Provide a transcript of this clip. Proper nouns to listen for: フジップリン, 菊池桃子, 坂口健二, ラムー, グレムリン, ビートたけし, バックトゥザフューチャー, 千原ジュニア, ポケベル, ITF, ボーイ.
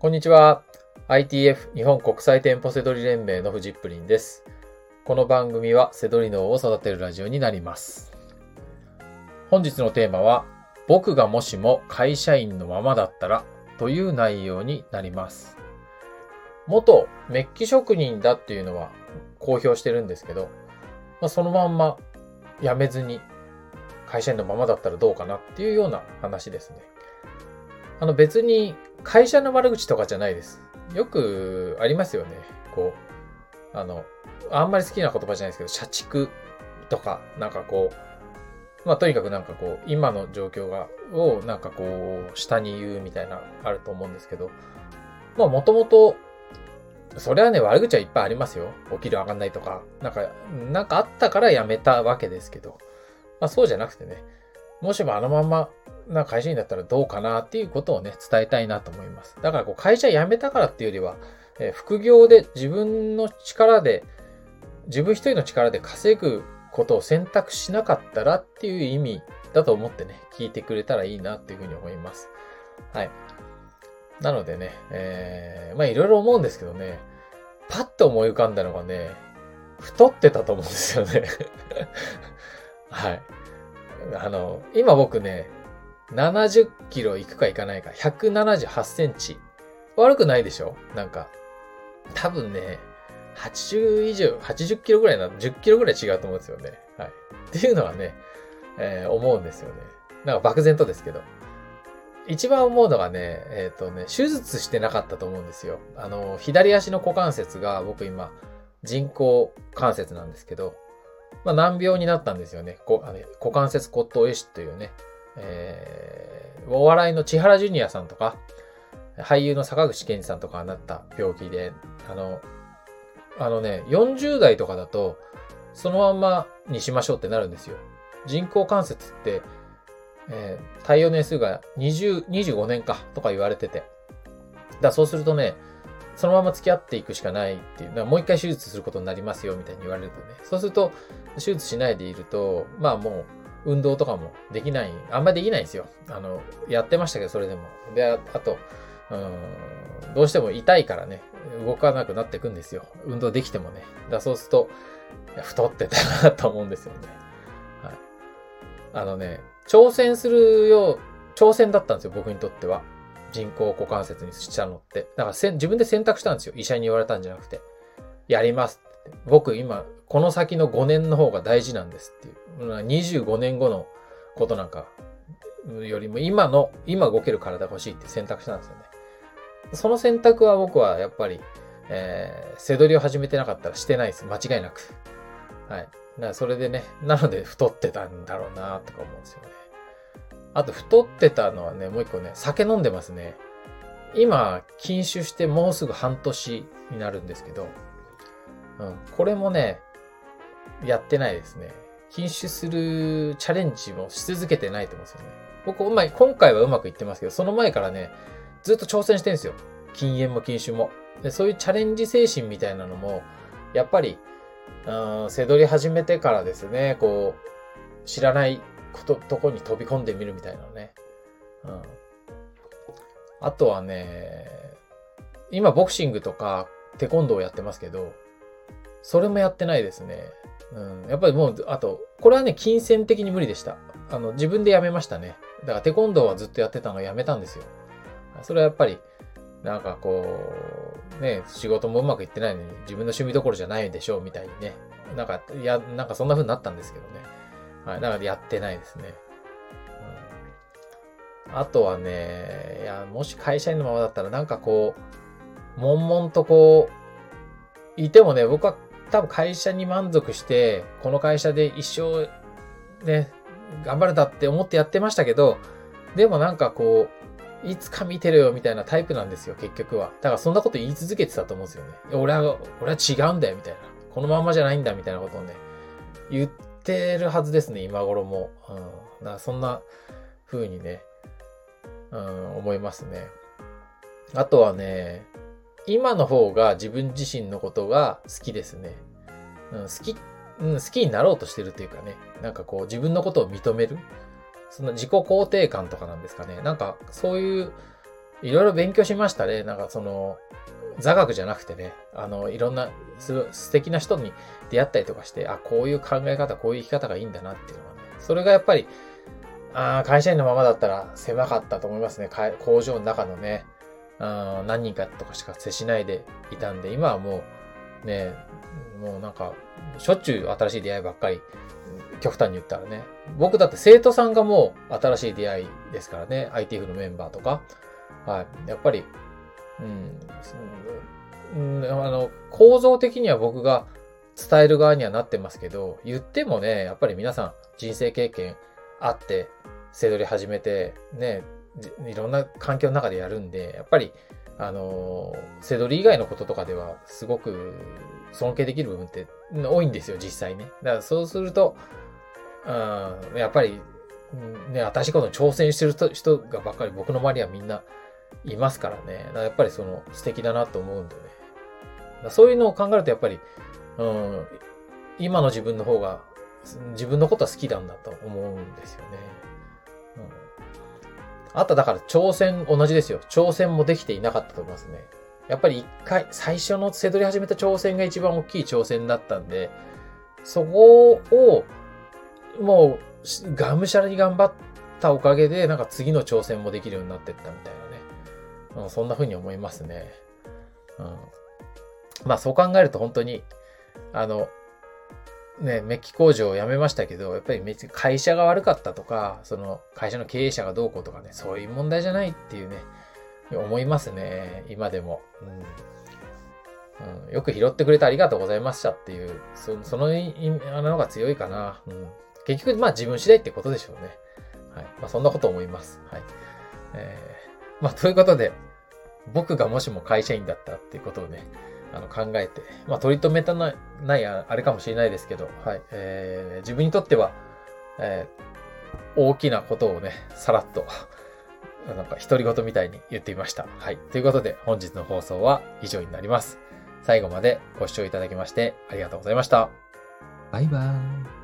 こんにちは。 ITF 日本国際店舗セドリ連盟のフジップリンです。この番組はセドリ脳を育てるラジオになります。本日のテーマは、僕がもしも会社員のままだったらという内容になります。元メッキ職人だっていうのは公表してるんですけど、そのまんま辞めずに会社員のままだったらどうかなっていうような話ですね。別に会社の悪口とかじゃないです。よくありますよね。あんまり好きな言葉じゃないですけど、社畜とか、とにかく今の状況を下に言うみたいな、あると思うんですけど、もともと、それはね、悪口はいっぱいありますよ。お給料上がんないとか、なんかあったから辞めたわけですけど、そうじゃなくてね、もしもあのまんま、会社員だったらどうかなっていうことをね、伝えたいなと思います。だから会社辞めたからっていうよりは、副業で自分一人の力で稼ぐことを選択しなかったらっていう意味だと思ってね、聞いてくれたらいいなっていうふうに思います。はい。なのでね、いろいろ思うんですけどね、パッと思い浮かんだのがね、太ってたと思うんですよね。はい。今僕ね、70キロ行くか行かないか、178センチ。悪くないでしょ？多分ね、80キロぐらい10キロぐらい違うと思うんですよね。はい。っていうのはね、思うんですよね。漠然とですけど。一番思うのがね、手術してなかったと思うんですよ。左足の股関節が僕今、人工関節なんですけど、難病になったんですよね。股関節骨頭壊死というね、お笑いの千原ジュニアさんとか俳優の坂口健二さんとかになった病気で、40代とかだとそのまんまにしましょうってなるんですよ。人工関節って、耐用年数が25年かとか言われてて、そうするとね、そのまま付き合っていくしかないっていう、もう一回手術することになりますよみたいに言われるとね、そうすると手術しないでいるともう運動とかもできない、あんまりできないんですよ。やってましたけど、それでも。で、どうしても痛いからね、動かなくなっていくんですよ。運動できてもね。そうすると、太ってたなと思うんですよね。はい。挑戦だったんですよ、僕にとっては。人工股関節にしたのって。自分で選択したんですよ。医者に言われたんじゃなくて。やりますって。僕今、この先の5年の方が大事なんですっていう。25年後のことなんかよりも今動ける体が欲しいって選択したんですよね。その選択は僕はやっぱり、背取りを始めてなかったらしてないです。間違いなく。はい。それでね、なので太ってたんだろうなとか思うんですよね。あと太ってたのはね、もう一個ね、酒飲んでますね。今、禁酒してもうすぐ半年になるんですけど、これもね、やってないですね。禁酒するチャレンジもし続けてないと思うんですよね。僕、今回はうまくいってますけど、その前からね、ずっと挑戦してるんですよ。禁煙も禁酒も。で、そういうチャレンジ精神みたいなのも、やっぱり、背取り始めてからですね、知らないとこに飛び込んでみるみたいなのね。あとはね、今ボクシングとか、テコンドーをやってますけど、それもやってないですね。やっぱりもう、これはね、金銭的に無理でした。自分でやめましたね。だからテコンドーはずっとやってたのをやめたんですよ。それはやっぱり、仕事もうまくいってないのに、自分の趣味どころじゃないでしょうみたいにね。そんな風になったんですけどね。はい、やってないですね。あとはね、もし会社員のままだったら、悶々といてもね、僕は多分会社に満足して、この会社で一生ね、頑張るんだって思ってやってましたけど、でもいつか見てるよみたいなタイプなんですよ、結局は。だからそんなこと言い続けてたと思うんですよね。俺は違うんだよみたいな。このままじゃないんだみたいなことをね、言ってるはずですね、今頃も。そんな風にね、思いますね。あとはね、今の方が自分自身のことが好きですね。好きになろうとしてるというかね。自分のことを認める。その自己肯定感とかなんですかね。そういういろいろ勉強しましたね。なんかその、座学じゃなくてね、いろんな素敵な人に出会ったりとかして、あ、こういう考え方、こういう生き方がいいんだなっていうのがね。それがやっぱり、会社員のままだったら狭かったと思いますね。工場の中のね、何人かとかしか接しないでいたんで、今はもう、ね、もうなんか、しょっちゅう新しい出会いばっかり、極端に言ったらね。僕だって生徒さんがもう新しい出会いですからね。ITF のメンバーとか。はい。やっぱり、構造的には僕が伝える側にはなってますけど、言ってもね、やっぱり皆さん人生経験あって、背取り始めて、ね、いろんな環境の中でやるんで、やっぱり、背取り以外のこととかでは、すごく尊敬できる部分って多いんですよ、実際ね。だからそうすると、やっぱり、ね、新しいことに挑戦してる人がばっかり僕の周りはみんないますからね。だからやっぱりその素敵だなと思うんでね。そういうのを考えるとやっぱり、今の自分の方が自分のことは好きなんだと思うんですよね。あとだから挑戦同じですよ。挑戦もできていなかったと思いますね。やっぱり最初の背取り始めた挑戦が一番大きい挑戦だったんで、そこをもうがむしゃらに頑張ったおかげで、なんか次の挑戦もできるようになってったみたいなね。そんな風に思いますね。まあそう考えると本当に、ね、メッキ工場を辞めましたけど、やっぱり会社が悪かったとか、その会社の経営者がどうこうとかね、そういう問題じゃないっていうね、思いますね。今でも。よく拾ってくれてありがとうございましたっていう、そののが強いかな。結局、まあ自分次第ってことでしょうね。はい。まあそんなこと思います。はい。まあということで、僕がもしも会社員だったっていうことをね、考えて、まあ取り留めたないあれかもしれないですけど、はい。自分にとっては、大きなことをね、さらっと、なんか独り言みたいに言ってみました。はい。ということで、本日の放送は以上になります。最後までご視聴いただきましてありがとうございました。バイバーイ。